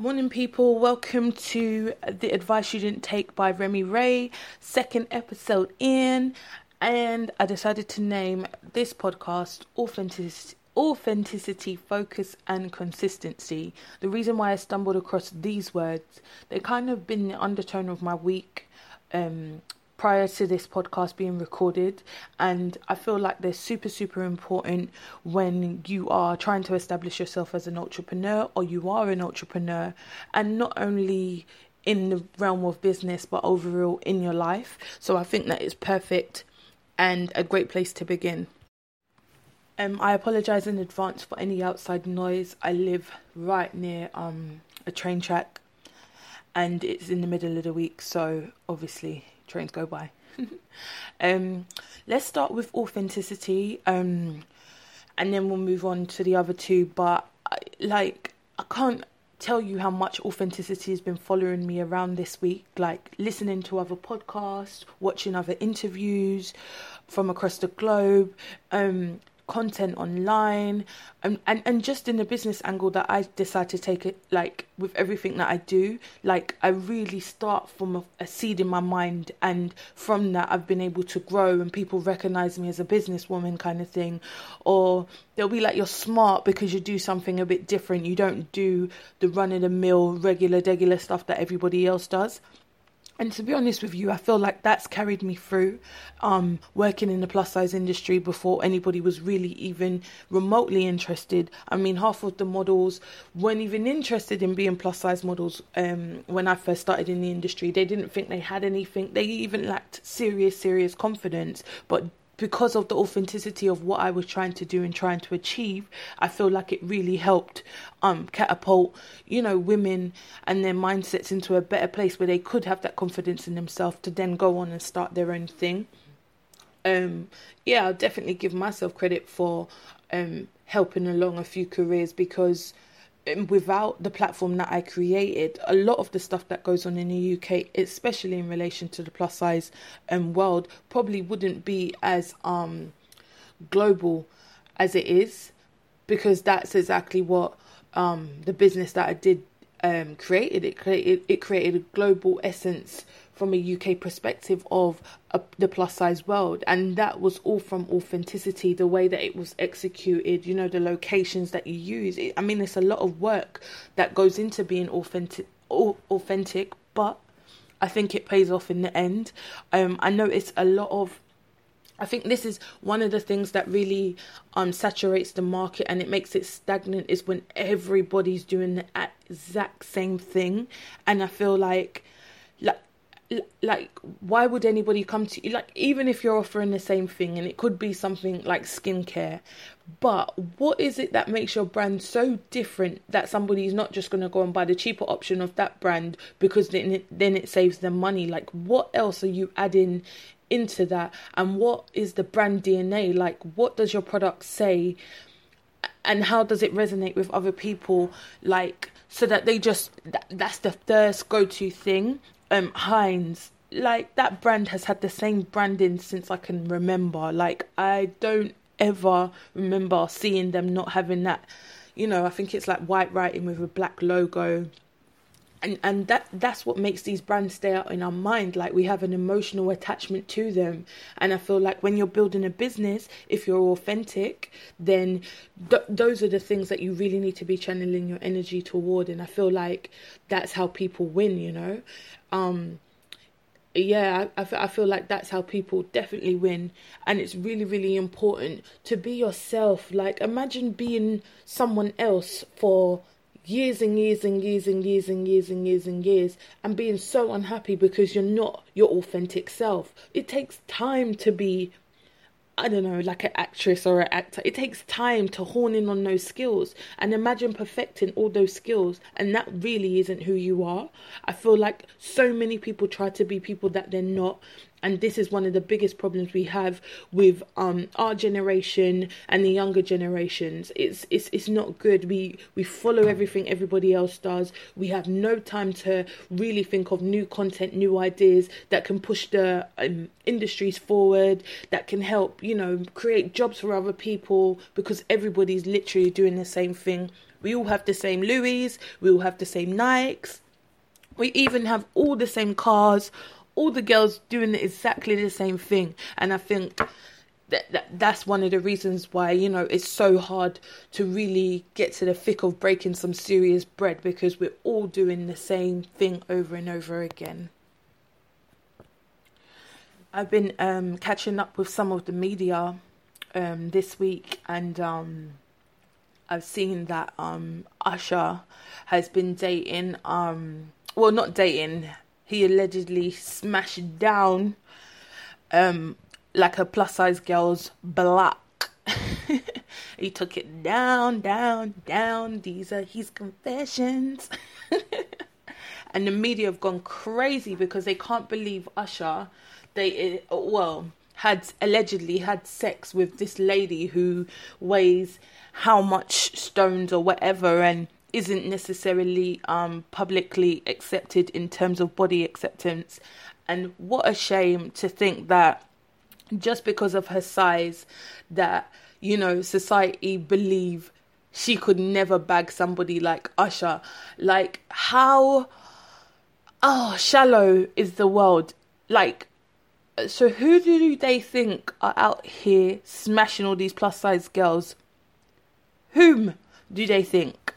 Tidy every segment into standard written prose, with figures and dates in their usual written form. Morning people, welcome to The Advice You Didn't Take by Remy Ray, second episode in, and I decided to name this podcast Authenticity, Focus and Consistency. The reason why I stumbled across these words, they kind of been the undertone of my week prior to this podcast being recorded, and I feel like they're super important when you are trying to establish yourself as an entrepreneur, or you are an entrepreneur, and not only in the realm of business but overall in your life. So I think that is perfect and a great place to begin. I apologize in advance for any outside noise. I live right near a train track, and it's in the middle of the week, so obviously trains go by. Let's start with authenticity, and then we'll move on to the other two. But I can't tell you how much authenticity has been following me around this week, like listening to other podcasts, watching other interviews from across the globe, content online, and just in the business angle that I decide to take it, like with everything that I do, like I really start from a seed in my mind, and from that I've been able to grow and people recognize me as a businesswoman kind of thing. Or they'll be like, you're smart because you do something a bit different, you don't do the run-of-the-mill regular stuff that everybody else does. And to be honest with you, I feel like that's carried me through working in the plus size industry before anybody was really even remotely interested. I mean, half of the models weren't even interested in being plus size models when I first started in the industry. They didn't think they had anything. They even lacked serious confidence. But because of the authenticity of what I was trying to do and trying to achieve, I feel like it really helped catapult, women and their mindsets into a better place where they could have that confidence in themselves to then go on and start their own thing. I'll definitely give myself credit for helping along a few careers, because without the platform that I created, a lot of the stuff that goes on in the UK, especially in relation to the plus size world, probably wouldn't be as global as it is, because that's exactly what the business that I did created. It created a global essence from a UK perspective of the plus size world, and that was all from authenticity, the way that it was executed, the locations that you use. It's a lot of work that goes into being authentic, but I think it pays off in the end. I noticed I think this is one of the things that really saturates the market and it makes it stagnant, is when everybody's doing the exact same thing. And I feel like why would anybody come to you, even if you're offering the same thing, and it could be something like skincare, but what is it that makes your brand so different that somebody's not just going to go and buy the cheaper option of that brand because then it saves them money? Like, what else are you adding into that, and what is the brand DNA? Like, what does your product say, and how does it resonate with other people, so that they just that's the first go-to thing. Heinz, that brand has had the same branding since I can remember. I don't ever remember seeing them not having that, I think it's white writing with a black logo. And that's what makes these brands stay out in our mind. We have an emotional attachment to them. And I feel like when you're building a business, if you're authentic, then those are the things that you really need to be channeling your energy toward. And I feel like that's how people win, I feel like that's how people definitely win. And it's really, really important to be yourself. Imagine being someone else for years and being so unhappy because you're not your authentic self. It takes time to be, an actress or an actor. It takes time to hone in on those skills, and imagine perfecting all those skills, and that really isn't who you are. I feel like so many people try to be people that they're not, and this is one of the biggest problems we have with our generation and the younger generations. It's not good. We follow everything everybody else does. We have no time to really think of new content, new ideas that can push the industries forward, that can help, create jobs for other people, because everybody's literally doing the same thing We all have the same Louis, we all have the same Nikes, we even have all the same cars, all the girls doing exactly the same thing. And I think that's one of the reasons why, you know, it's so hard to really get to the thick of breaking some serious bread, because we're all doing the same thing over and over again. I've been catching up with some of the media this week, and I've seen that Asha has been dating, well, not dating, he allegedly smashed down like a plus size girl's block. He took it down, down, down. These are his confessions. And the media have gone crazy because they can't believe Usher had allegedly had sex with this lady who weighs how much stones or whatever and isn't necessarily publicly accepted in terms of body acceptance. And what a shame to think that just because of her size, that, you know, society believe she could never bag somebody like Usher. Like, how shallow is the world? Like, so who do they think are out here smashing all these plus size girls? Whom do they think?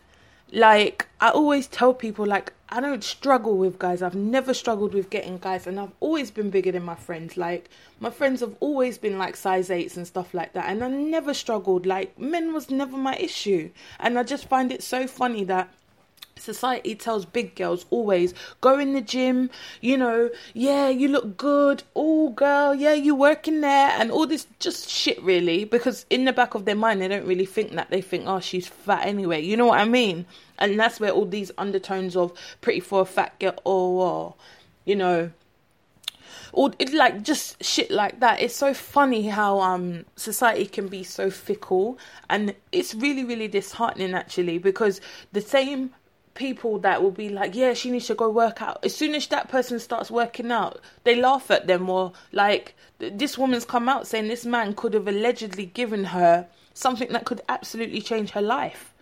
Like, I always tell people, like, I don't struggle with guys. I've never struggled with getting guys, and I've always been bigger than my friends. Like, my friends have always been like size 8s and stuff like that, and I never struggled. Like, men was never my issue. And I just find it so funny that society tells big girls always, go in the gym, you know, yeah, you look good, oh girl, yeah, you working there, and all this just shit, really, because in the back of their mind they don't really think that. They think, oh, she's fat anyway, you know what I mean? And that's where all these undertones of pretty for a fat girl, or you know, or it, like, just shit like that. It's so funny how society can be so fickle, and it's really, really disheartening, actually, because the same people that will be like, yeah, she needs to go work out, as soon as that person starts working out, they laugh at them, or like, this woman's come out saying this man could have allegedly given her something that could absolutely change her life,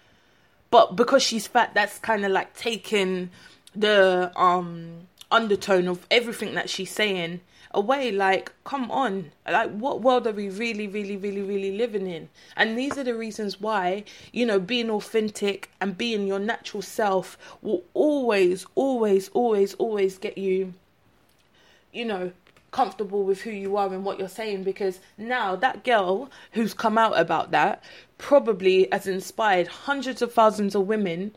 but because she's fat, that's kind of like taking the undertone of everything that she's saying away. Like, come on, like, what world are we really, really, really, really living in? And these are the reasons why, you know, being authentic and being your natural self will always, always, always, always get you, you know, comfortable with who you are and what you're saying. Because now that girl who's come out about that probably has inspired hundreds of thousands of women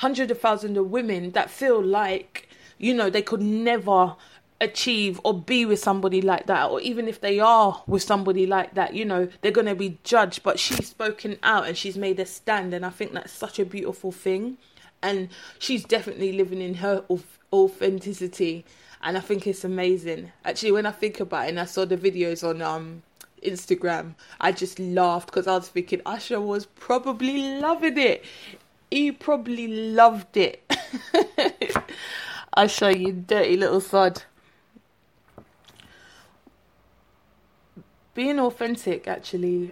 that feel like, you know, they could never achieve or be with somebody like that, or even if they are with somebody like that, you know, they're going to be judged. But she's spoken out and she's made a stand, and I think that's such a beautiful thing. And she's definitely living in her authenticity, and I think it's amazing, actually. When I think about it, and I saw the videos on Instagram, I just laughed, because I was thinking Usher was probably loving it. He probably loved it. Usher, you dirty little sod. Being authentic, actually,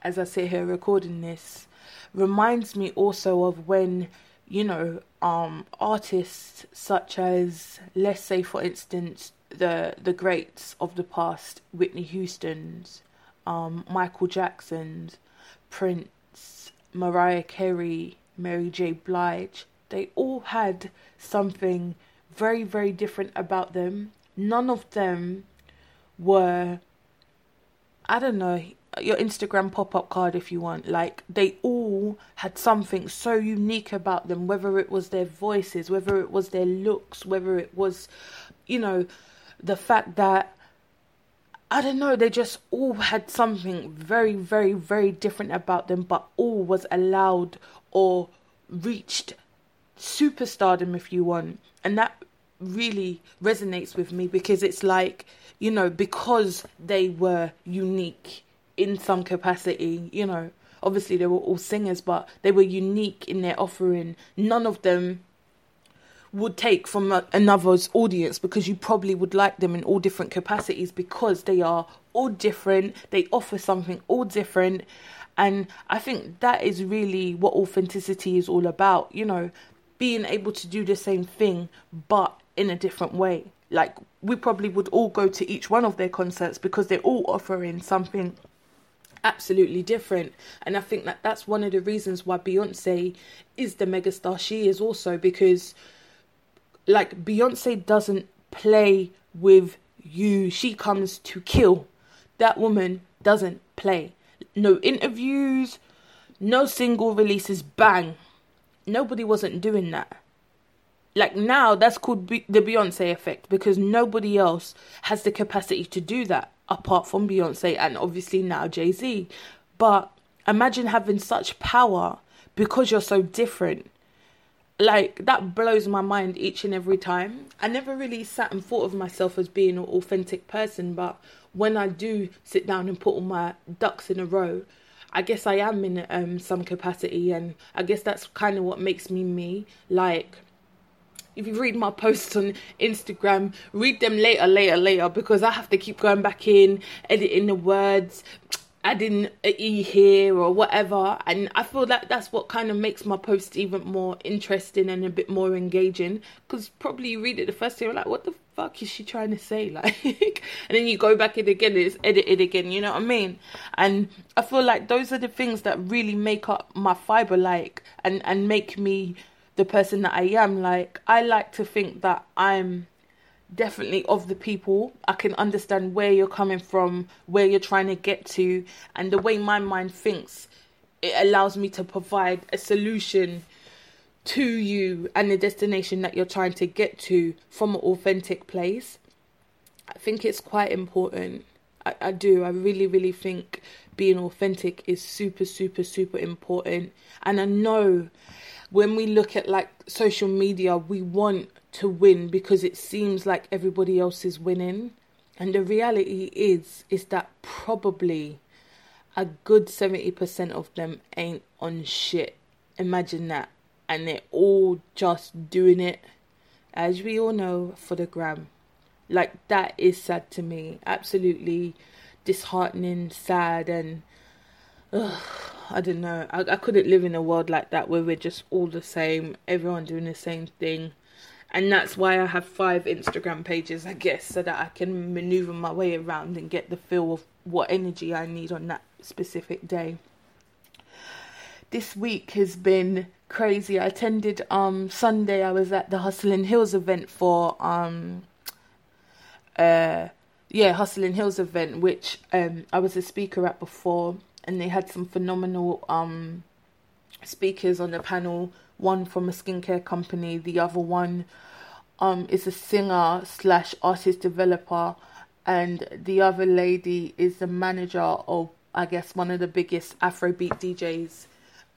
as I sit here recording this, reminds me also of when, you know, artists such as, let's say, for instance, the greats of the past, Whitney Houston's, Michael Jackson's, Prince, Mariah Carey, Mary J. Blige, they all had something very, very different about them. None of them were, I don't know, your Instagram pop-up card if you want. Like, they all had something so unique about them, whether it was their voices, whether it was their looks, whether it was, you know, the fact that, I don't know, they just all had something very, very, very different about them, but all was allowed or reached superstardom, if you want. And that really resonates with me, because it's like, you know, because they were unique in some capacity, you know, obviously they were all singers, but they were unique in their offering. None of them would take from another's audience, because you probably would like them in all different capacities, because they are all different, they offer something all different. And I think that is really what authenticity is all about, you know, being able to do the same thing, but in a different way. Like, we probably would all go to each one of their concerts because they're all offering something absolutely different. And I think that that's one of the reasons why Beyonce is the megastar she is also, because, like, Beyonce doesn't play with you. She comes to kill. That woman doesn't play. No interviews, no single releases, bang. Nobody wasn't doing that. Like, now that's called the Beyonce effect, because nobody else has the capacity to do that apart from Beyonce and obviously now Jay-Z. But imagine having such power because you're so different. Like, that blows my mind each and every time. I never really sat and thought of myself as being an authentic person, but when I do sit down and put all my ducks in a row, I guess I am in some capacity, and I guess that's kind of what makes me me. Like, if you read my posts on Instagram, read them later, because I have to keep going back in, editing the words, adding an E here or whatever. And I feel that that's what kind of makes my post even more interesting and a bit more engaging, because probably you read it the first time, you're like, what the fuck is she trying to say? Like, and then you go back in again, it's edited again, you know what I mean? And I feel like those are the things that really make up my fibre, like, and make me the person that I am. Like, I like to think that I'm definitely of the people. I can understand where you're coming from, where you're trying to get to, and the way my mind thinks, it allows me to provide a solution to you and the destination that you're trying to get to from an authentic place. I think it's quite important. I do. I really, really think being authentic is super, super, super important. And I know when we look at, like, social media, we want to win because it seems like everybody else is winning. And the reality is that probably a good 70% of them ain't on shit. Imagine that. And they're all just doing it, as we all know, for the gram. Like, that is sad to me. Absolutely disheartening, sad, and I don't know. I couldn't live in a world like that where we're just all the same, everyone doing the same thing. And that's why I have 5 Instagram pages, I guess, so that I can maneuver my way around and get the feel of what energy I need on that specific day. This week has been crazy. I attended, Sunday, I was at the Hustling Hills event for, Hustling Hills event, which I was a speaker at before, and they had some phenomenal speakers on the panel. One from a skincare company, the other one is a singer / artist developer, and the other lady is the manager of, I guess, one of the biggest Afrobeat DJs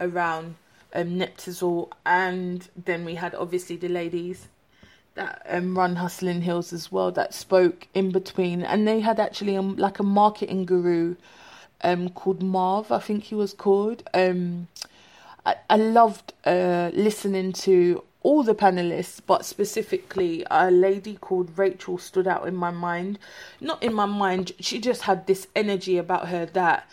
around, Nip Tizzle. And then we had obviously the ladies that run Hustling Hills as well that spoke in between, and they had actually like a marketing guru called Marv, I think he was called. I loved listening to all the panelists, but specifically a lady called Rachel stood out in my mind. Not in my mind, she just had this energy about her that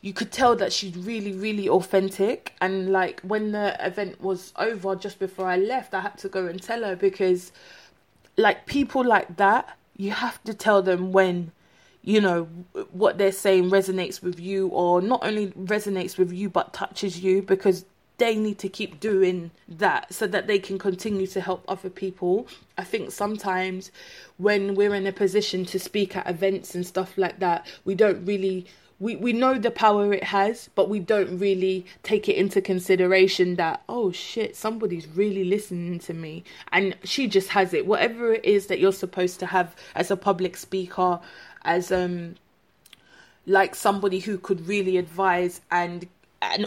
you could tell that she's really, really authentic. And like, when the event was over, just before I left, I had to go and tell her, because like, people like that, you have to tell them when, you know, what they're saying resonates with you, or not only resonates with you, but touches you, because they need to keep doing that so that they can continue to help other people. I think sometimes when we're in a position to speak at events and stuff like that, we don't really, we know the power it has, but we don't really take it into consideration that, oh shit, somebody's really listening to me. And she just has it. Whatever it is that you're supposed to have as a public speaker, as like somebody who could really advise and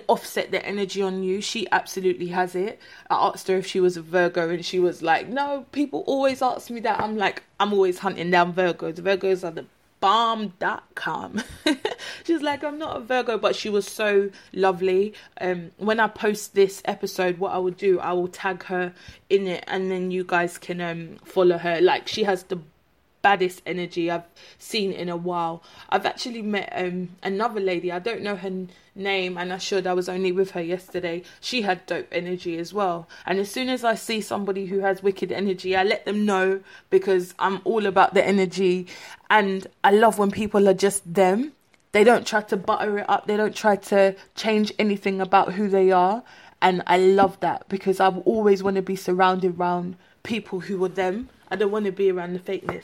offset the energy on you, she absolutely has it. I asked her if she was a Virgo, and she was like, no, people always ask me that. I'm like, I'm always hunting down Virgos. Virgos are the bomb.com. She's like, I'm not a Virgo, but she was so lovely. When I post this episode, what I will do, I will tag her in it, and then you guys can follow her. Like, she has the baddest energy I've seen in a while. I've actually met another lady. I don't know her name, and I should. I was only with her yesterday. She had dope energy as well. And as soon as I see somebody who has wicked energy, I let them know, because I'm all about the energy. And I love when people are just them. They don't try to butter it up. They don't try to change anything about who they are. And I love that, because I always want to be surrounded around people who are them. I don't want to be around the fakeness.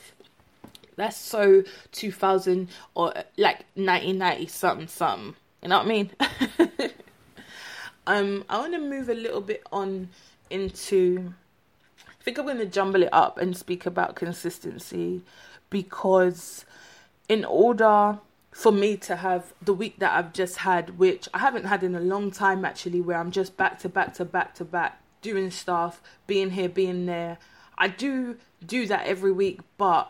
That's so 2000 or like 1990 something. You know what I mean? I want to move a little bit on into... I think I'm going to jumble it up and speak about consistency, because in order... for me to have the week that I've just had, which I haven't had in a long time actually, where I'm just back to back, doing stuff, being here, being there. I do that every week, but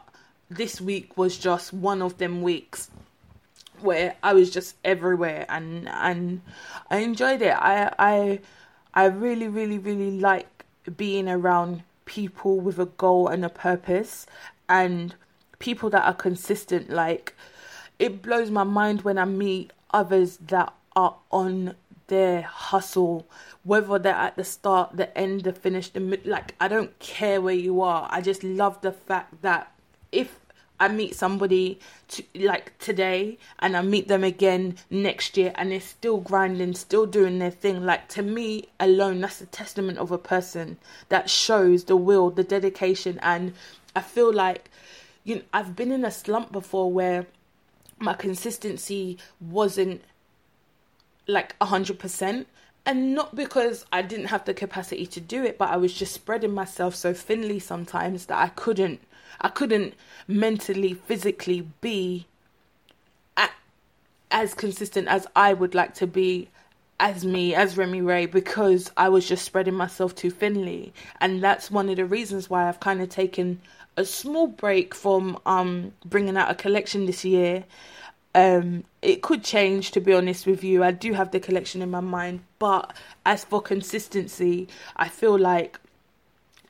this week was just one of them weeks where I was just everywhere, and I enjoyed it. I really, really, really like being around people with a goal and a purpose, and people that are consistent. Like, it blows my mind when I meet others that are on their hustle, whether they're at the start, the end, the finish, the mid, like, I don't care where you are. I just love the fact that if I meet somebody today and I meet them again next year and they're still grinding, still doing their thing, like, to me alone, that's a testament of a person that shows the will, the dedication. And I feel like, you know, I've been in a slump before where my consistency wasn't like 100%, and not because I didn't have the capacity to do it, but I was just spreading myself so thinly sometimes that I couldn't mentally, physically be as consistent as I would like to be, as me, as Remy Ray, because I was just spreading myself too thinly. And that's one of the reasons why I've kind of taken a small break from bringing out a collection this year. It could change, to be honest with you. I do have the collection in my mind, but as for consistency, I feel like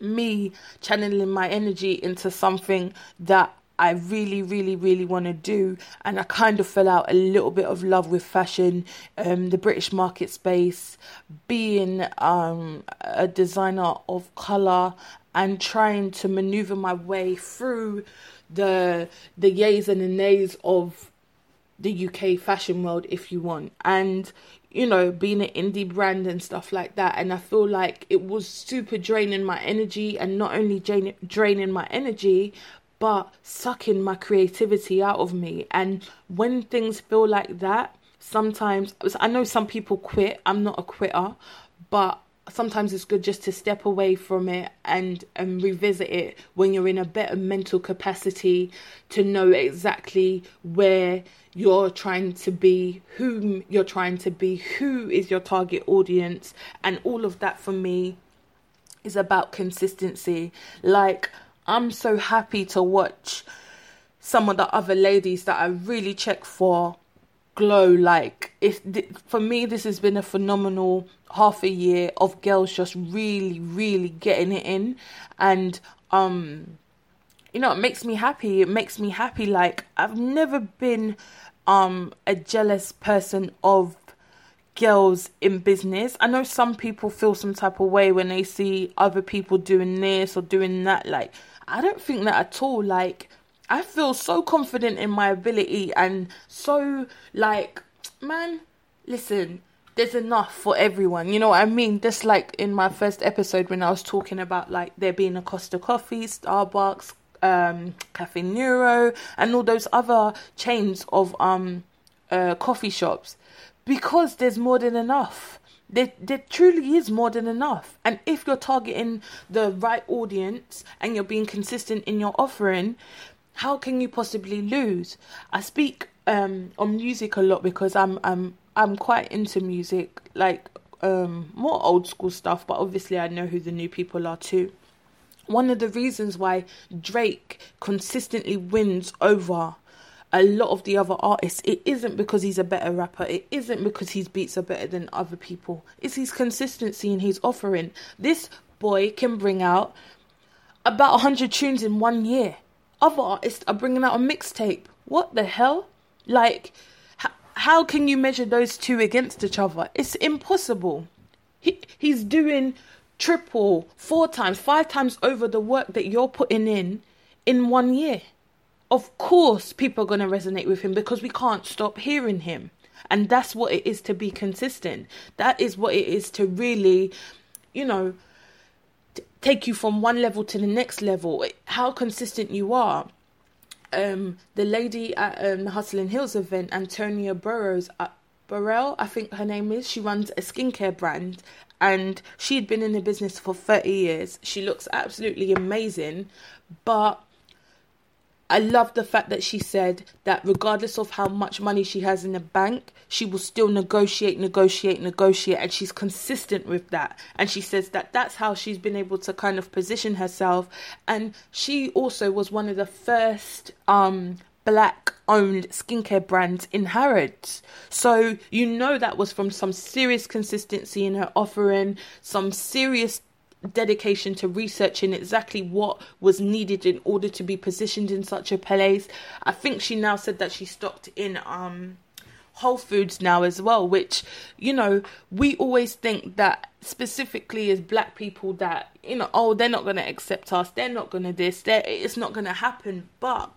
me channeling my energy into something that I really, really, really want to do. And I kind of fell out a little bit of love with fashion, the British market space, being a designer of colour, and trying to manoeuvre my way through the yays and the nays of the UK fashion world, if you want. And, you know, being an indie brand and stuff like that. And I feel like it was super draining my energy, and not only draining my energy, but sucking my creativity out of me. And when things feel like that, sometimes, I know some people quit, I'm not a quitter, but sometimes it's good just to step away from it and revisit it when you're in a better mental capacity to know exactly where you're trying to be, whom you're trying to be, who is your target audience. And all of that for me is about consistency. Like, I'm so happy to watch some of the other ladies that I really check for glow. Like, for me, this has been a phenomenal half a year of girls just really, really getting it in. And, you know, it makes me happy. Like, I've never been a jealous person of girls in business. I know some people feel some type of way when they see other people doing this or doing that. Like, I don't think that at all. Like, I feel so confident in my ability, and so, like, man, listen, there's enough for everyone. You know what I mean? Just like in my first episode when I was talking about, like, there being a Costa Coffee, Starbucks, Caffè Nero, and all those other chains of coffee shops. Because there's more than enough. There truly is more than enough. And if you're targeting the right audience and you're being consistent in your offering, how can you possibly lose? I speak on music a lot because I'm quite into music, like more old school stuff. But obviously, I know who the new people are too. One of the reasons why Drake consistently wins over a lot of the other artists, it isn't because he's a better rapper. It isn't because his beats are better than other people. It's his consistency and his offering. This boy can bring out about 100 tunes in one year. other artists are bringing out a mixtape. What the hell? Like, how can you measure those two against each other? It's impossible. He's doing triple, 4 times, 5 times over the work that you're putting in 1 year. Of course people are going to resonate with him because we can't stop hearing him. And that's what it is to be consistent. That is what it is to really, you know, take you from one level to the next level. How consistent you are. The lady at the Hustling Hills event, Antonia Burrows Burrell, I think her name is, she runs a skincare brand and she had been in the business for 30 years. She looks absolutely amazing, but I love the fact that she said that regardless of how much money she has in the bank, she will still negotiate. And she's consistent with that. And she says that that's how she's been able to kind of position herself. And she also was one of the first black owned skincare brands in Harrods. So, you know, that was from some serious consistency in her offering, some serious dedication to researching exactly what was needed in order to be positioned in such a place. I think she now said that she stocked in Whole Foods now as well, which, you know, we always think that specifically as black people that, you know, oh, they're not going to accept us, they're not going to this, it's not going to happen. But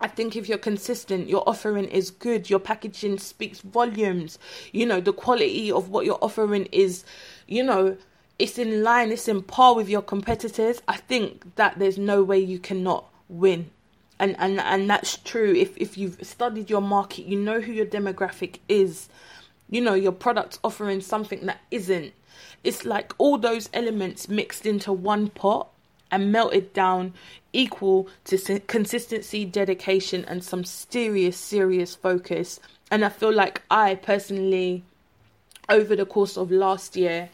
I think if you're consistent, your offering is good, your packaging speaks volumes, you know, the quality of what you're offering is, you know, it's in line, it's in par with your competitors. I think that there's no way you cannot win. And that's true. If you've studied your market, you know who your demographic is. You know, your product's offering something that isn't. It's like all those elements mixed into one pot and melted down equal to consistency, dedication, and some serious, serious focus. And I feel like I personally, over the course of last year,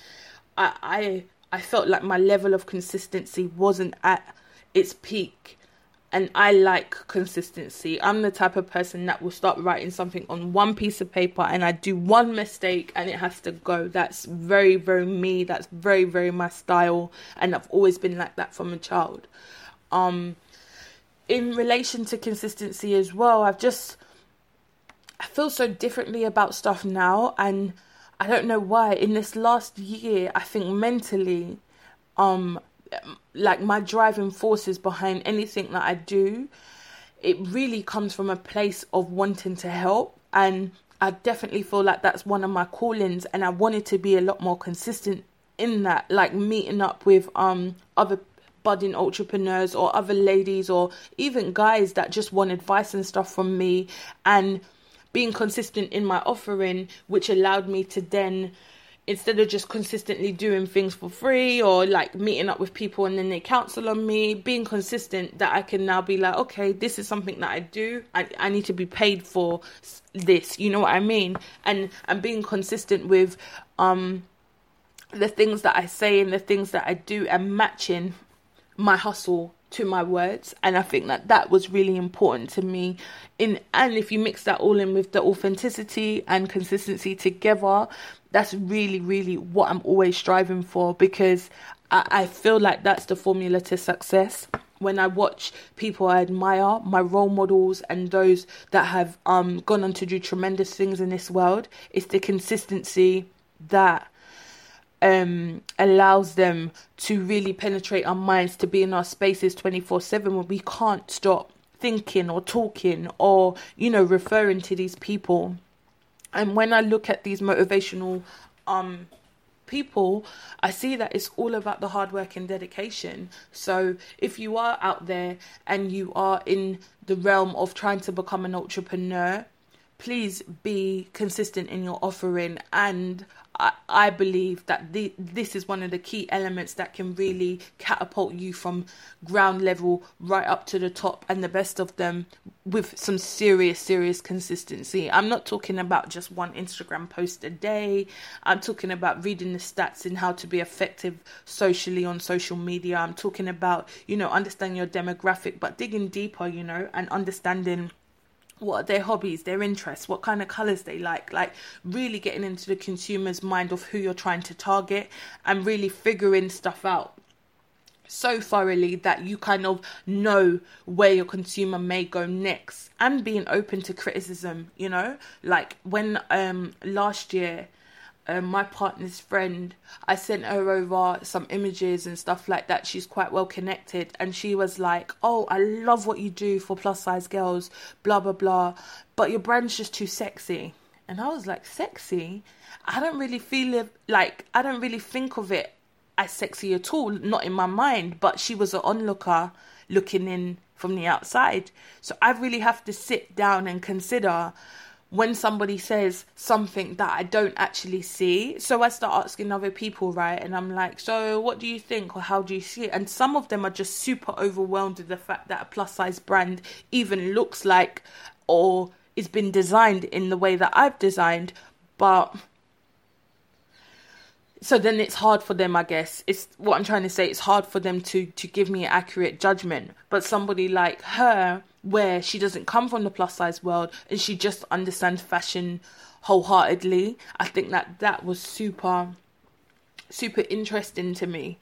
I felt like my level of consistency wasn't at its peak, and I like consistency. I'm the type of person that will start writing something on one piece of paper and I do one mistake and it has to go. That's very, very me. That's very, very my style, and I've always been like that from a child. In relation to consistency as well, I feel so differently about stuff now, and I don't know why. In this last year, I think mentally, like my driving forces behind anything that I do, it really comes from a place of wanting to help. And I definitely feel like that's one of my callings. And I wanted to be a lot more consistent in that, like meeting up with other budding entrepreneurs or other ladies or even guys that just want advice and stuff from me, and being consistent in my offering, which allowed me to then, instead of just consistently doing things for free or like meeting up with people and then they counsel on me, being consistent, that I can now be like, okay, this is something that I do. I need to be paid for this. You know what I mean? And being consistent with the things that I say and the things that I do, and matching my hustle to my words. And I think that was really important to me. And if you mix that all in with the authenticity and consistency together, that's really, really what I'm always striving for, because I feel like that's the formula to success. When I watch people I admire, my role models and those that have gone on to do tremendous things in this world, it's the consistency that allows them to really penetrate our minds, to be in our spaces 24/7, when we can't stop thinking or talking or, you know, referring to these people. And when I look at these motivational people, I see that it's all about the hard work and dedication. So if you are out there and you are in the realm of trying to become an entrepreneur, please be consistent in your offering. And I believe that this is one of the key elements that can really catapult you from ground level right up to the top, and the best of them, with some serious, serious consistency. I'm not talking about just one Instagram post a day. I'm talking about reading the stats in how to be effective socially on social media. I'm talking about, you know, understanding your demographic, but digging deeper, you know, and understanding what are their hobbies, their interests, what kind of colours they like really getting into the consumer's mind of who you're trying to target and really figuring stuff out. so thoroughly that you kind of know where your consumer may go next, and being open to criticism, you know? Like when last year, my partner's friend, I sent her over some images and stuff like that. She's quite well connected, and she was like, oh, I love what you do for plus size girls, blah, blah, blah, but your brand's just too sexy. And I was like, sexy? I don't really feel it, like, I don't really think of it as sexy at all, not in my mind. But she was an onlooker looking in from the outside. So I really have to sit down and consider when somebody says something that I don't actually see. So I start asking other people, right? And I'm like, so what do you think, or how do you see it? And some of them are just super overwhelmed with the fact that a plus size brand even looks like, or it's been designed in the way that I've designed. But so then it's hard for them, I guess. It's what I'm trying to say. It's hard for them to give me an accurate judgment. But somebody like her, where she doesn't come from the plus size world and she just understands fashion wholeheartedly, I think that was super, super interesting to me.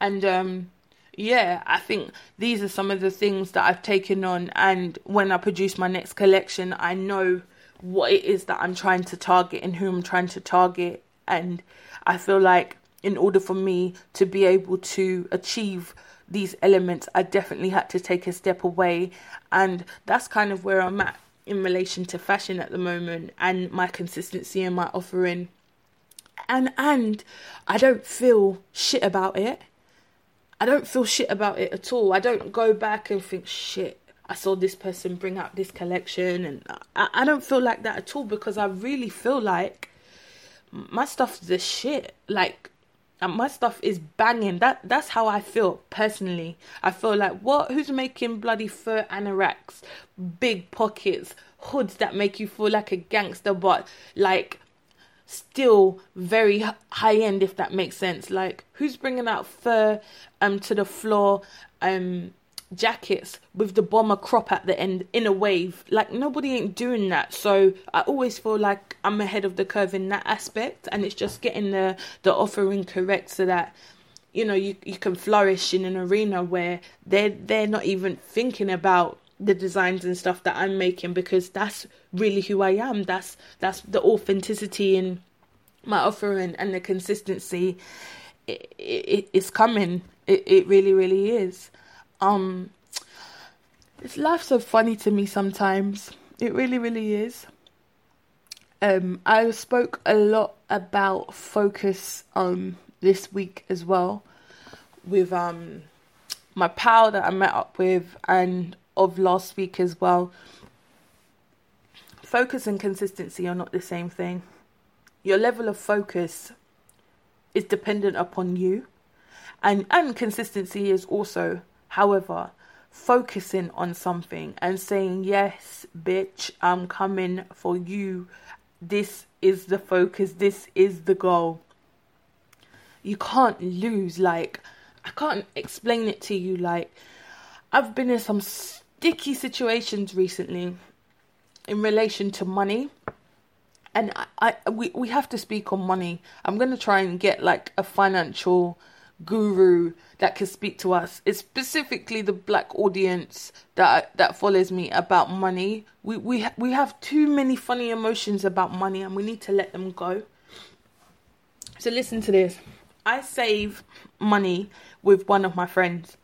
And yeah, I think these are some of the things that I've taken on. And when I produce my next collection, I know what it is that I'm trying to target and who I'm trying to target. And I feel like in order for me to be able to achieve these elements, I definitely had to take a step away. And that's kind of where I'm at in relation to fashion at the moment, and my consistency and my offering. And I don't feel shit about it. I don't feel shit about it at all. I don't go back and think, shit, I saw this person bring out this collection. And I don't feel like that at all, because I really feel like my stuff's the shit. Like, my stuff is banging. That's how I feel personally. I feel like, what? Who's making bloody fur anoraks, big pockets, hoods that make you feel like a gangster, but like still very high end, if that makes sense? Like, who's bringing out fur to the floor jackets with the bomber crop at the end in a wave? Like, nobody ain't doing that. So I always feel like I'm ahead of the curve in that aspect, and it's just getting the offering correct so that, you know, you can flourish in an arena where they're not even thinking about the designs and stuff that I'm making, because that's really who I am. That's the authenticity in my offering, and the consistency it's coming. It really, really is. It's life so funny to me sometimes. It really, really is. I spoke a lot about focus this week as well, with my pal that I met up with, and of last week as well. Focus and consistency are not the same thing. Your level of focus is dependent upon you, and consistency is also. However, focusing on something and saying, yes, bitch, I'm coming for you, this is the focus, this is the goal. You can't lose. Like, I can't explain it to you. Like, I've been in some sticky situations recently in relation to money, and we have to speak on money. I'm going to try and get like a financial guru that can speak to us. It's specifically the black audience that follows me about money. We have too many funny emotions about money, and we need to let them go. So listen to this. I save money with one of my friends.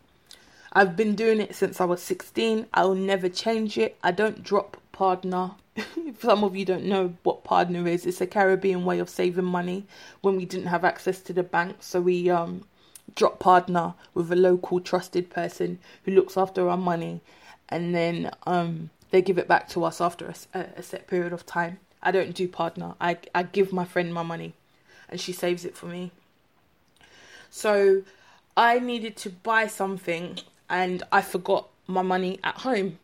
I've been doing it since I was 16. I'll never change it. I don't drop Pardner. If some of you don't know what Pardner is, it's a Caribbean way of saving money when we didn't have access to the bank. So we drop Pardner with a local trusted person who looks after our money, and then they give it back to us after a set period of time. I don't do Pardner. I give my friend my money and she saves it for me. So I needed to buy something, and I forgot my money at home.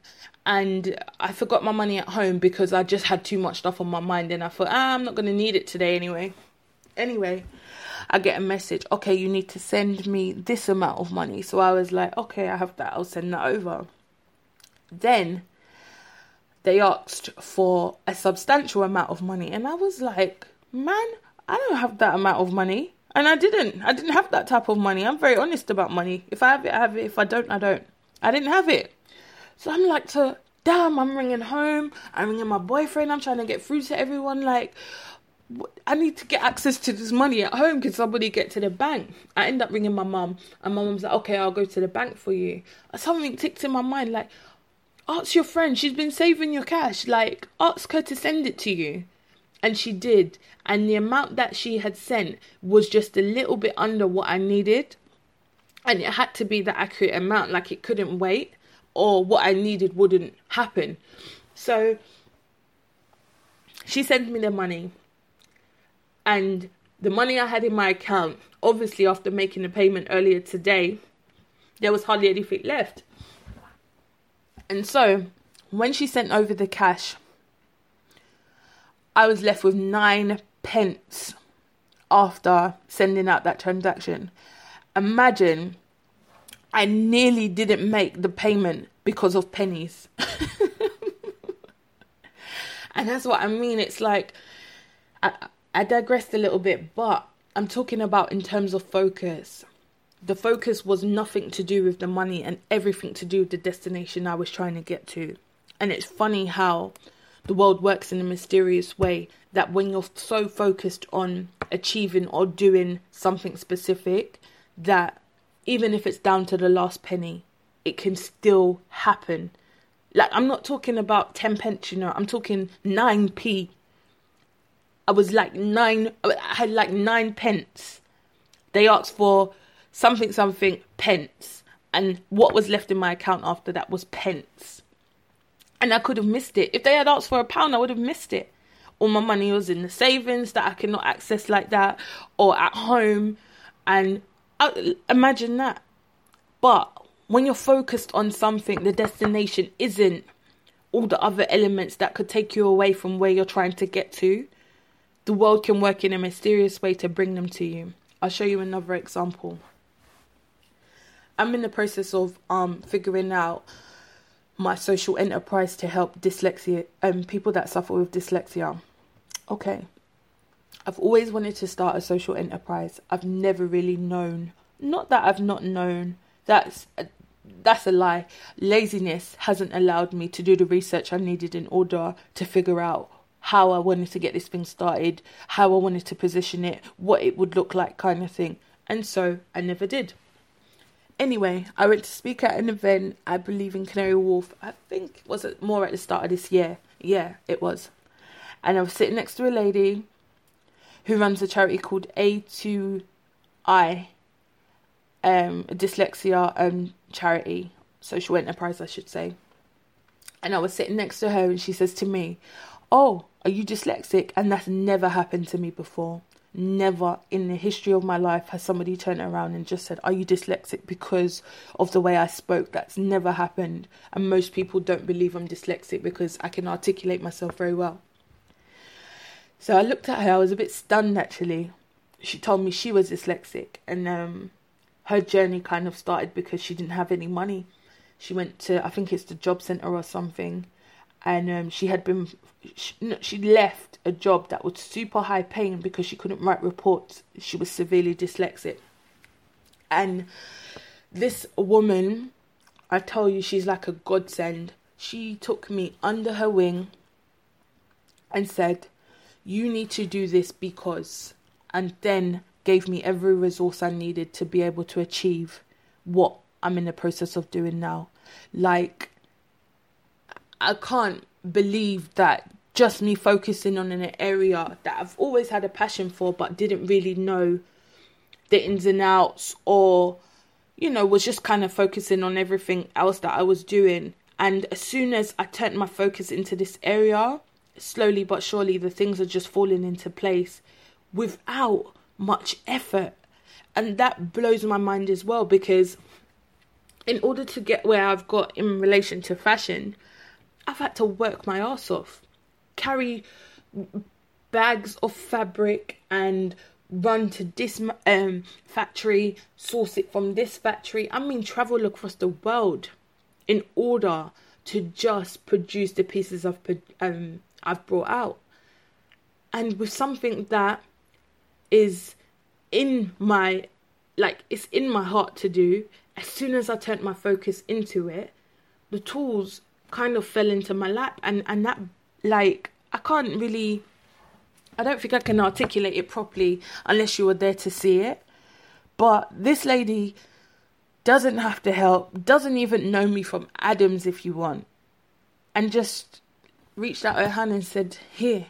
And I forgot my money at home because I just had too much stuff on my mind, and I thought, I'm not going to need it today anyway. Anyway, I get a message, okay, you need to send me this amount of money. So I was like, okay, I have that, I'll send that over. Then they asked for a substantial amount of money, and I was like, man, I don't have that amount of money. And I didn't have that type of money. I'm very honest about money. If I have it, I have it. If I don't, I don't. I didn't have it. So I'm like, damn, I'm ringing home. I'm ringing my boyfriend. I'm trying to get through to everyone. Like, I need to get access to this money at home. Can somebody get to the bank? I end up ringing my mum. And my mum's like, okay, I'll go to the bank for you. Something ticked in my mind. Like, ask your friend. She's been saving your cash. Like, ask her to send it to you. And she did. And the amount that she had sent was just a little bit under what I needed. And it had to be the accurate amount. Like, it couldn't wait. Or what I needed wouldn't happen. So she sent me the money. And the money I had in my account, obviously after making the payment earlier today, there was hardly anything left. And so when she sent over the cash, I was left with 9 pence after sending out that transaction. Imagine, I nearly didn't make the payment because of pennies. And that's what I mean. It's like, I digressed a little bit, but I'm talking about in terms of focus. The focus was nothing to do with the money and everything to do with the destination I was trying to get to. And it's funny how the world works in a mysterious way that when you're so focused on achieving or doing something specific, that even if it's down to the last penny, it can still happen. Like, I'm not talking about 10 pence, you know, I'm talking 9p. I had 9 pence. They asked for something pence. And what was left in my account after that was pence. And I could have missed it. If they had asked for £1, I would have missed it. All my money was in the savings that I could not access like that, or at home. And imagine that. But when you're focused on something, the destination isn't all the other elements that could take you away from where you're trying to get to. The world can work in a mysterious way to bring them to you. I'll show you another example. I'm in the process of figuring out my social enterprise to help dyslexia and people that suffer with dyslexia. Okay, I've always wanted to start a social enterprise. I've never really known. Not that I've not known. That's a lie. Laziness hasn't allowed me to do the research I needed in order to figure out how I wanted to get this thing started, how I wanted to position it, what it would look like, kind of thing. And so I never did. Anyway, I went to speak at an event, I believe in Canary Wharf. I think, was it more at the start of this year? Yeah, it was. And I was sitting next to a lady who runs a charity called A2I, dyslexia charity, social enterprise, I should say. And I was sitting next to her and she says to me, "Oh, are you dyslexic?" And that's never happened to me before. Never in the history of my life has somebody turned around and just said, "Are you dyslexic?" because of the way I spoke. That's never happened. And most people don't believe I'm dyslexic because I can articulate myself very well. So I looked at her. I was a bit stunned, actually. She told me she was dyslexic. And her journey kind of started because she didn't have any money. She went to, I think it's the job centre or something. And she left a job that was super high paying because she couldn't write reports. She was severely dyslexic. And this woman, I tell you, she's like a godsend. She took me under her wing and said, "You need to do this because," and then gave me every resource I needed to be able to achieve what I'm in the process of doing now. Like, I can't believe that just me focusing on an area that I've always had a passion for but didn't really know the ins and outs, or, you know, was just kind of focusing on everything else that I was doing. And as soon as I turned my focus into this area, slowly but surely the things are just falling into place without much effort. And that blows my mind as well, because in order to get where I've got in relation to fashion, I've had to work my ass off, carry bags of fabric and run to this factory, source it from this factory. I mean, travel across the world in order to just produce the pieces I've brought out. And with something that is in my, like, it's in my heart to do. As soon as I turned my focus into it, the tools kind of fell into my lap, and that, like, I can't really, I don't think I can articulate it properly unless you were there to see it. But this lady doesn't have to help, doesn't even know me from Adams if you want, and just reached out her hand and said, here,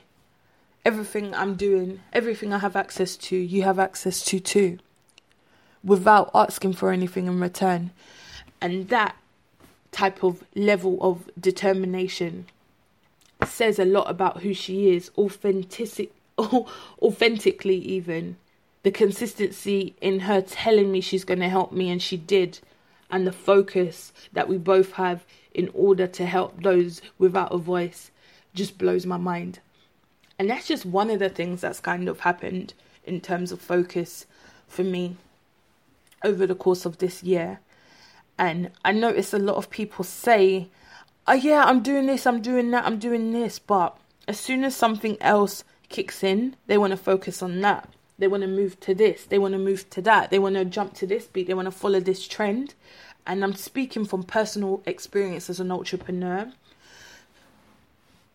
everything I'm doing, everything I have access to, you have access to too, without asking for anything in return. And that type of level of determination says a lot about who she is, authentically even. The consistency in her telling me she's going to help me, and she did. And the focus that we both have in order to help those without a voice just blows my mind. And that's just one of the things that's kind of happened in terms of focus for me over the course of this year. And I notice a lot of people say, oh yeah, I'm doing this, I'm doing that, I'm doing this. But as soon as something else kicks in, they want to focus on that. They want to move to this. They want to move to that. They want to jump to this beat. They want to follow this trend. And I'm speaking from personal experience as an entrepreneur.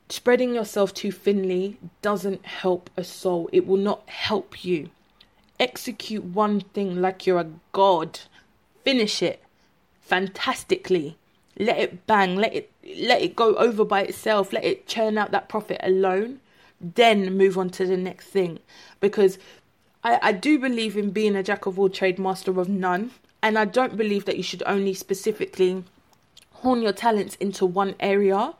Spreading yourself too thinly doesn't help a soul. It will not help you. Execute one thing like you're a god. Finish it fantastically. Let it bang. Let it go over by itself. Let it churn out that profit alone. Then move on to the next thing. Because I do believe in being a jack of all trades, master of none. And I don't believe that you should only specifically hone your talents into one area.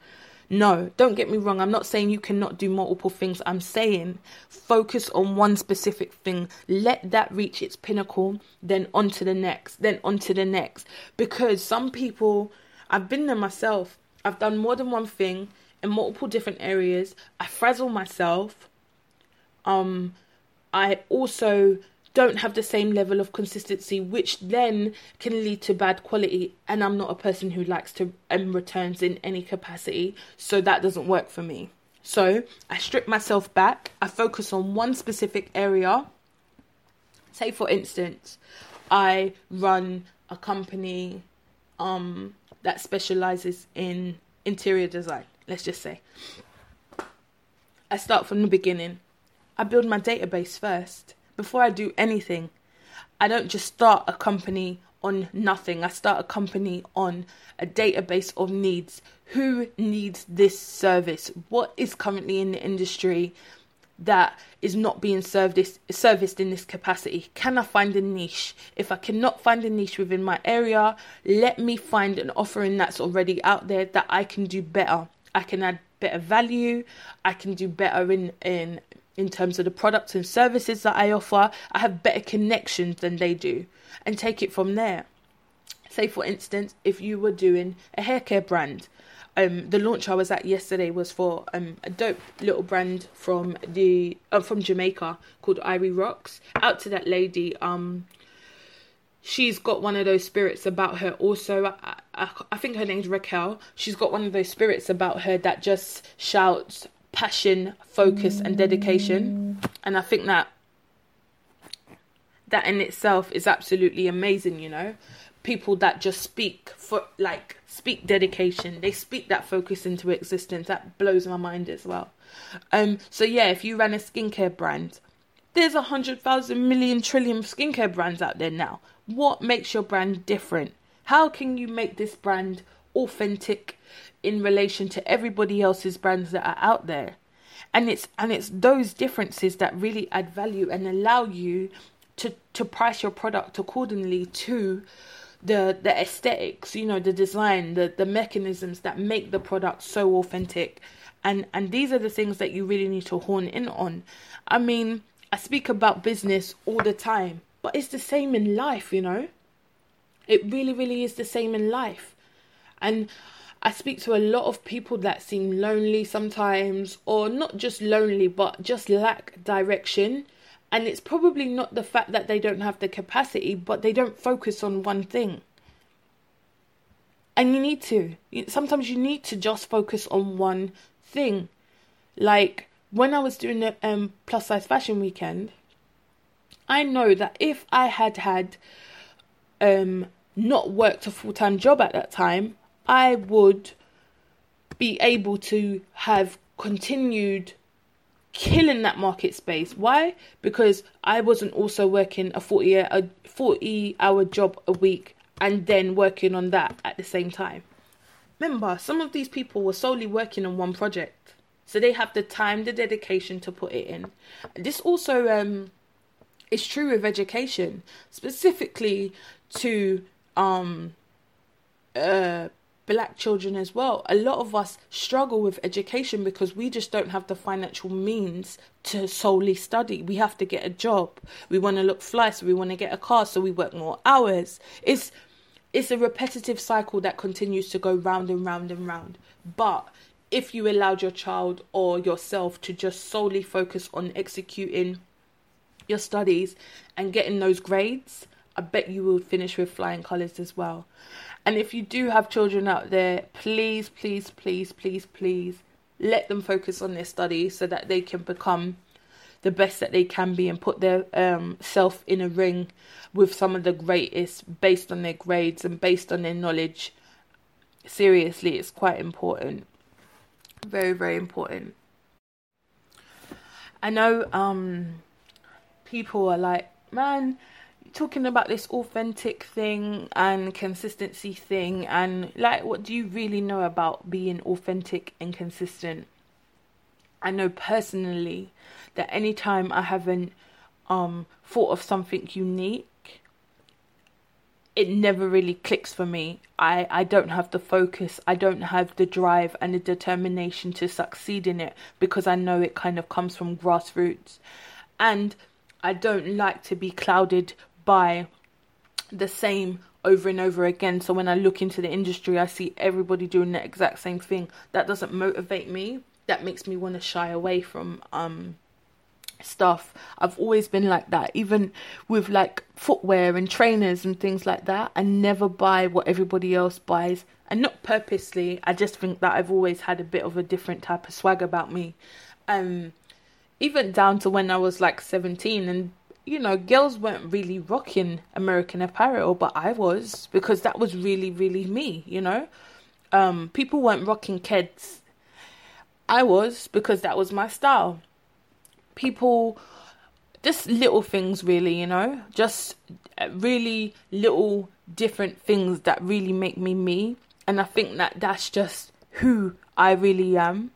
No, don't get me wrong. I'm not saying you cannot do multiple things. I'm saying focus on one specific thing. Let that reach its pinnacle, then on to the next, then on to the next. Because some people, I've been there myself. I've done more than one thing in multiple different areas. I frazzle myself. I also don't have the same level of consistency, which then can lead to bad quality. And I'm not a person who likes to returns in any capacity. So that doesn't work for me. So I strip myself back. I focus on one specific area. Say, for instance, I run a company that specializes in interior design. Let's just say I start from the beginning. I build my database first before I do anything. I don't just start a company on nothing. I start a company on a database of needs. Who needs this service? What is currently in the industry that is not being serviced in this capacity? Can I find a niche? If I cannot find a niche within my area, let me find an offering that's already out there that I can do better. I can add better value. I can do better in terms of the products and services that I offer. I have better connections than they do, and take it from there. Say, for instance, if you were doing a hair care brand, the launch I was at yesterday was for a dope little brand from Jamaica called Irie Rocks. Out to that lady. She's got one of those spirits about her also. I think her name's Raquel. She's got one of those spirits about her that just shouts passion, focus and dedication. And I think that in itself is absolutely amazing, you know. People that just speak dedication. They speak that focus into existence. That blows my mind as well. So yeah, if you ran a skincare brand, there's 100,000,000,000,000,000,000,000,000,000,000,000,000,000 skincare brands out there now. What makes your brand different? How can you make this brand authentic in relation to everybody else's brands that are out there? And it's those differences that really add value and allow you to price your product accordingly to the aesthetics, you know, the design, the mechanisms that make the product so authentic. And these are the things that you really need to hone in on. I mean, I speak about business all the time, but it's the same in life, you know. It really, really is the same in life. And I speak to a lot of people that seem lonely sometimes, or not just lonely, but just lack direction. And it's probably not the fact that they don't have the capacity, but they don't focus on one thing. And you need to. Sometimes you need to just focus on one thing. Like when I was doing the plus size fashion weekend, I know that if I had not worked a full-time job at that time, I would be able to have continued killing that market space. Why? Because I wasn't also working a 40-hour job a week and then working on that at the same time. Remember, some of these people were solely working on one project, so they have the time, the dedication to put it in. This also is true with education, specifically to black children as well. A lot of us struggle with education because we just don't have the financial means to solely study. We have to get a job. We want to look fly, so we want to get a car, so we work more hours. It's a repetitive cycle that continues to go round and round and round. But if you allowed your child or yourself to just solely focus on executing your studies and getting those grades, I bet you will finish with flying colours as well. And if you do have children out there, please, please, please, please, please let them focus on their studies so that they can become the best that they can be and put their self in a ring with some of the greatest based on their grades and based on their knowledge. Seriously, it's quite important. Very, very important. I know people are like, man, talking about this authentic thing and consistency thing, and like, what do you really know about being authentic and consistent? I know personally that anytime I haven't thought of something unique, it never really clicks for me. I don't have the focus, I don't have the drive and the determination to succeed in it, because I know it kind of comes from grassroots. And I don't like to be clouded by the same over and over again. So when I look into the industry, I see everybody doing the exact same thing. That doesn't motivate me. That makes me want to shy away from stuff. I've always been like that, even with like footwear and trainers and things like that. I never buy what everybody else buys, and not purposely. I just think that I've always had a bit of a different type of swag about me. Even down to when I was like 17, and you know, girls weren't really rocking American Apparel, but I was, because that was really, really me, you know. People weren't rocking Keds. I was, because that was my style. People, just little things really, you know, just really little different things that really make me me. And I think that that's just who I really am.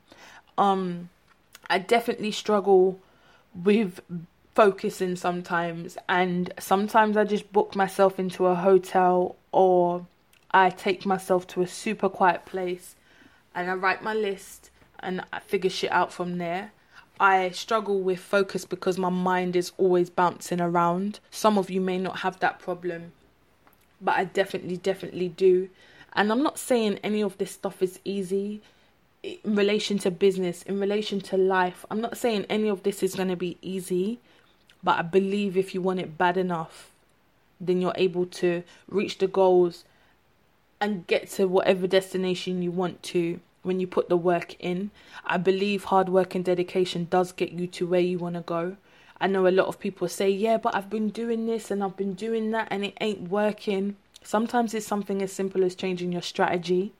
I definitely struggle with focusing sometimes, and sometimes I just book myself into a hotel, or I take myself to a super quiet place and I write my list and I figure shit out from there. I struggle with focus because my mind is always bouncing around. Some of you may not have that problem, but I definitely do. And I'm not saying any of this stuff is easy in relation to business, in relation to life. I'm not saying any of this is going to be easy, but I believe if you want it bad enough, then you're able to reach the goals and get to whatever destination you want to. When you put the work in, I believe hard work and dedication does get you to where you want to go. I know a lot of people say, yeah, but I've been doing this and I've been doing that and it ain't working. Sometimes it's something as simple as changing your strategy.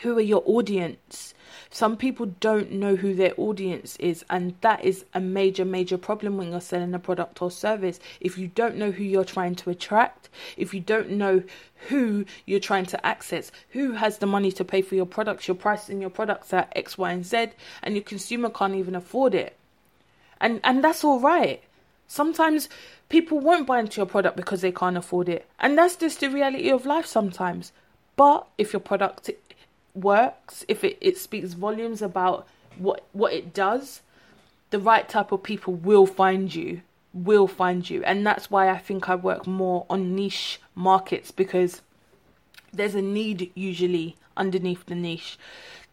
Who are your audience? Some people don't know who their audience is, and that is a major, major problem when you're selling a product or service. If you don't know who you're trying to attract, if you don't know who you're trying to access, who has the money to pay for your products, you're pricing your products at X, Y, and Z, and your consumer can't even afford it. And that's all right. Sometimes people won't buy into your product because they can't afford it. And that's just the reality of life sometimes. But if your product works, if it speaks volumes about what it does, the right type of people will find you. And that's why I think I work more on niche markets, because there's a need usually underneath the niche.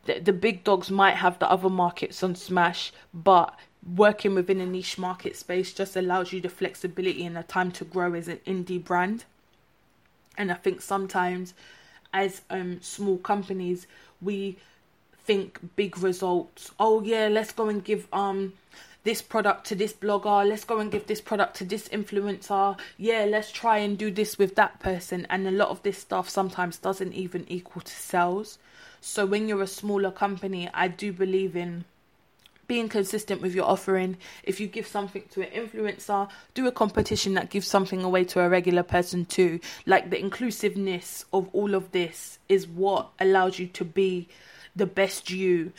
The big dogs might have the other markets on smash, but working within a niche market space just allows you the flexibility and the time to grow as an indie brand. And I think sometimes as small companies, we think big results. Oh yeah, let's go and give this product to this blogger. Let's go and give this product to this influencer. Yeah, let's try and do this with that person. And a lot of this stuff sometimes doesn't even equal to sales. So when you're a smaller company, I do believe in being consistent with your offering. If you give something to an influencer, do a competition that gives something away to a regular person too. Like, the inclusiveness of all of this is what allows you to be the best you,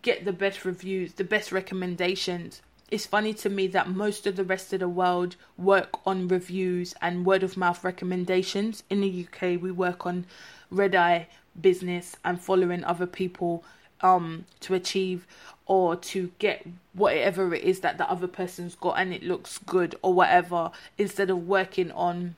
get the best reviews, the best recommendations. It's funny to me that most of the rest of the world work on reviews and word of mouth recommendations. In the UK, we work on red eye business and following other people to achieve or to get whatever it is that the other person's got, and it looks good or whatever, instead of working on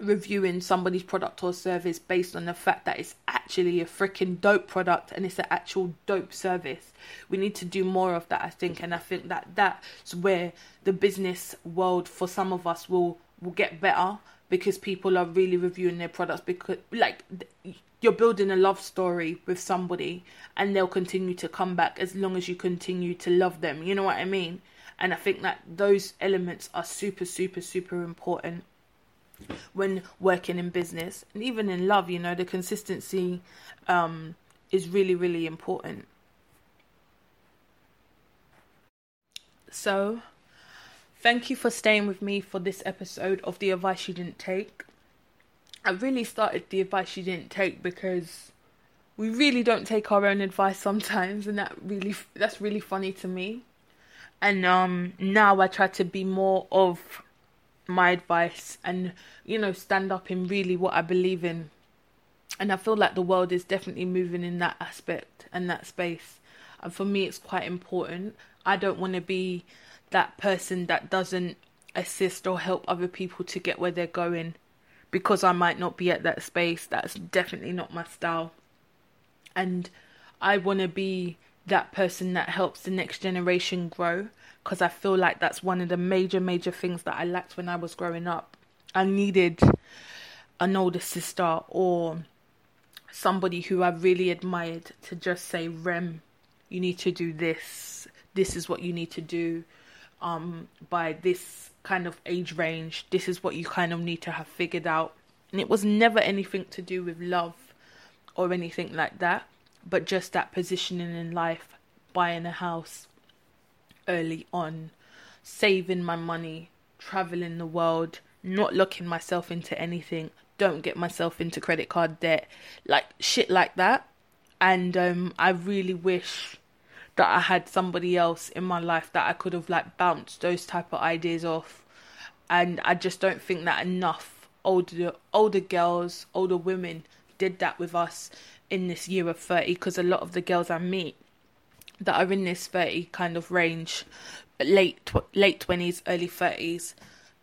reviewing somebody's product or service based on the fact that it's actually a freaking dope product and it's an actual dope service. We need to do more of that, I think, and I think that that's where the business world for some of us will get better, because people are really reviewing their products, because like, you're building a love story with somebody and they'll continue to come back as long as you continue to love them. You know what I mean? And I think that those elements are super, super, super important when working in business. And even in love, you know, the consistency is really, really important. So thank you for staying with me for this episode of The Advice You Didn't Take. I really started The Advice You Didn't Take because we really don't take our own advice sometimes, and that's really funny to me. And now I try to be more of my advice and, you know, stand up in really what I believe in. And I feel like the world is definitely moving in that aspect and that space. And for me, it's quite important. I don't want to be that person that doesn't assist or help other people to get where they're going, because I might not be at that space. That's definitely not my style. And I want to be that person that helps the next generation grow, because I feel like that's one of the major, major things that I lacked when I was growing up. I needed an older sister or somebody who I really admired to just say, Rem, you need to do this. This is what you need to do by this kind of age range. This is what you kind of need to have figured out. And it was never anything to do with love or anything like that, but just that positioning in life, buying a house early on, saving my money, traveling the world, not locking myself into anything, don't get myself into credit card debt, like shit like that. And I really wish that I had somebody else in my life that I could have like bounced those type of ideas off. And I just don't think that enough older girls, older women did that with us in this year of 30, because a lot of the girls I meet that are in this 30 kind of range, late 20s, early 30s,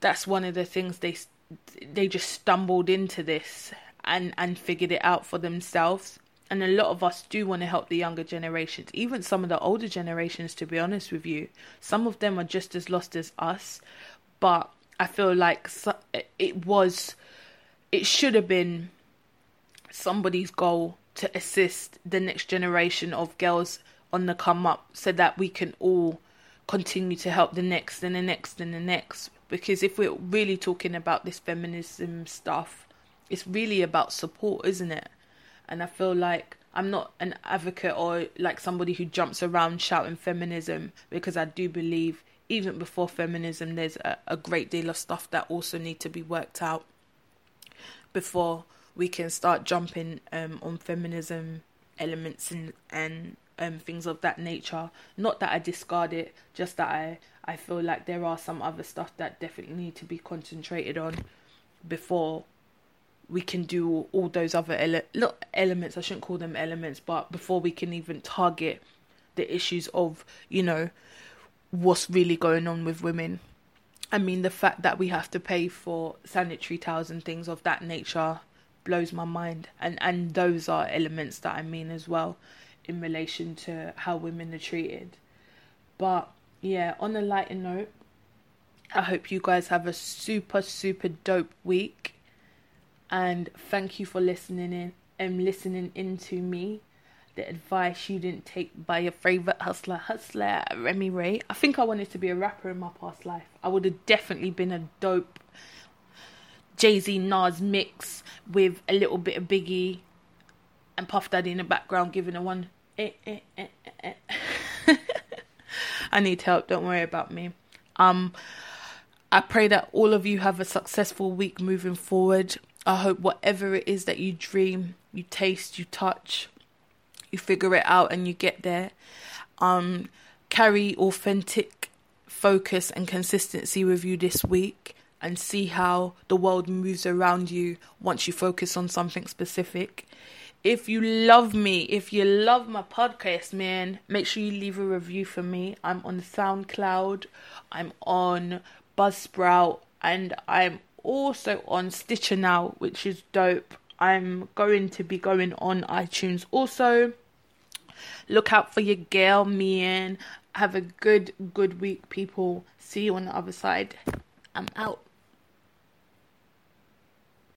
that's one of the things they just stumbled into this and figured it out for themselves. And a lot of us do want to help the younger generations, even some of the older generations, to be honest with you. Some of them are just as lost as us, but I feel like it should have been somebody's goal to assist the next generation of girls on the come up, so that we can all continue to help the next and the next and the next. Because if we're really talking about this feminism stuff, it's really about support, isn't it? And I feel like I'm not an advocate or like somebody who jumps around shouting feminism, because I do believe even before feminism, there's a great deal of stuff that also need to be worked out before we can start jumping on feminism elements and things of that nature. Not that I discard it, just that I feel like there are some other stuff that definitely need to be concentrated on before we can do all those other elements. I shouldn't call them elements, but before we can even target the issues of, you know, what's really going on with women. I mean, the fact that we have to pay for sanitary towels and things of that nature blows my mind. And those are elements that I mean as well, in relation to how women are treated. But yeah, on a lighter note, I hope you guys have a super, super dope week. And thank you for listening in and listening into me. The Advice You Didn't Take by your favourite hustler, Remy Ray. I think I wanted to be a rapper in my past life. I would have definitely been a dope Jay-Z Nas mix with a little bit of Biggie and Puff Daddy in the background giving a one. I need help, don't worry about me. I pray that all of you have a successful week moving forward. I hope whatever it is that you dream, you taste, you touch, you figure it out and you get there. Carry authentic focus and consistency with you this week and see how the world moves around you once you focus on something specific. If you love me, if you love my podcast, man, make sure you leave a review for me. I'm on SoundCloud, I'm on Buzzsprout, and I'm also on Stitcher now, which is dope. I'm going to be going on iTunes also. Look out for your girl, man. Have a good week, people. See you on the other side. I'm out.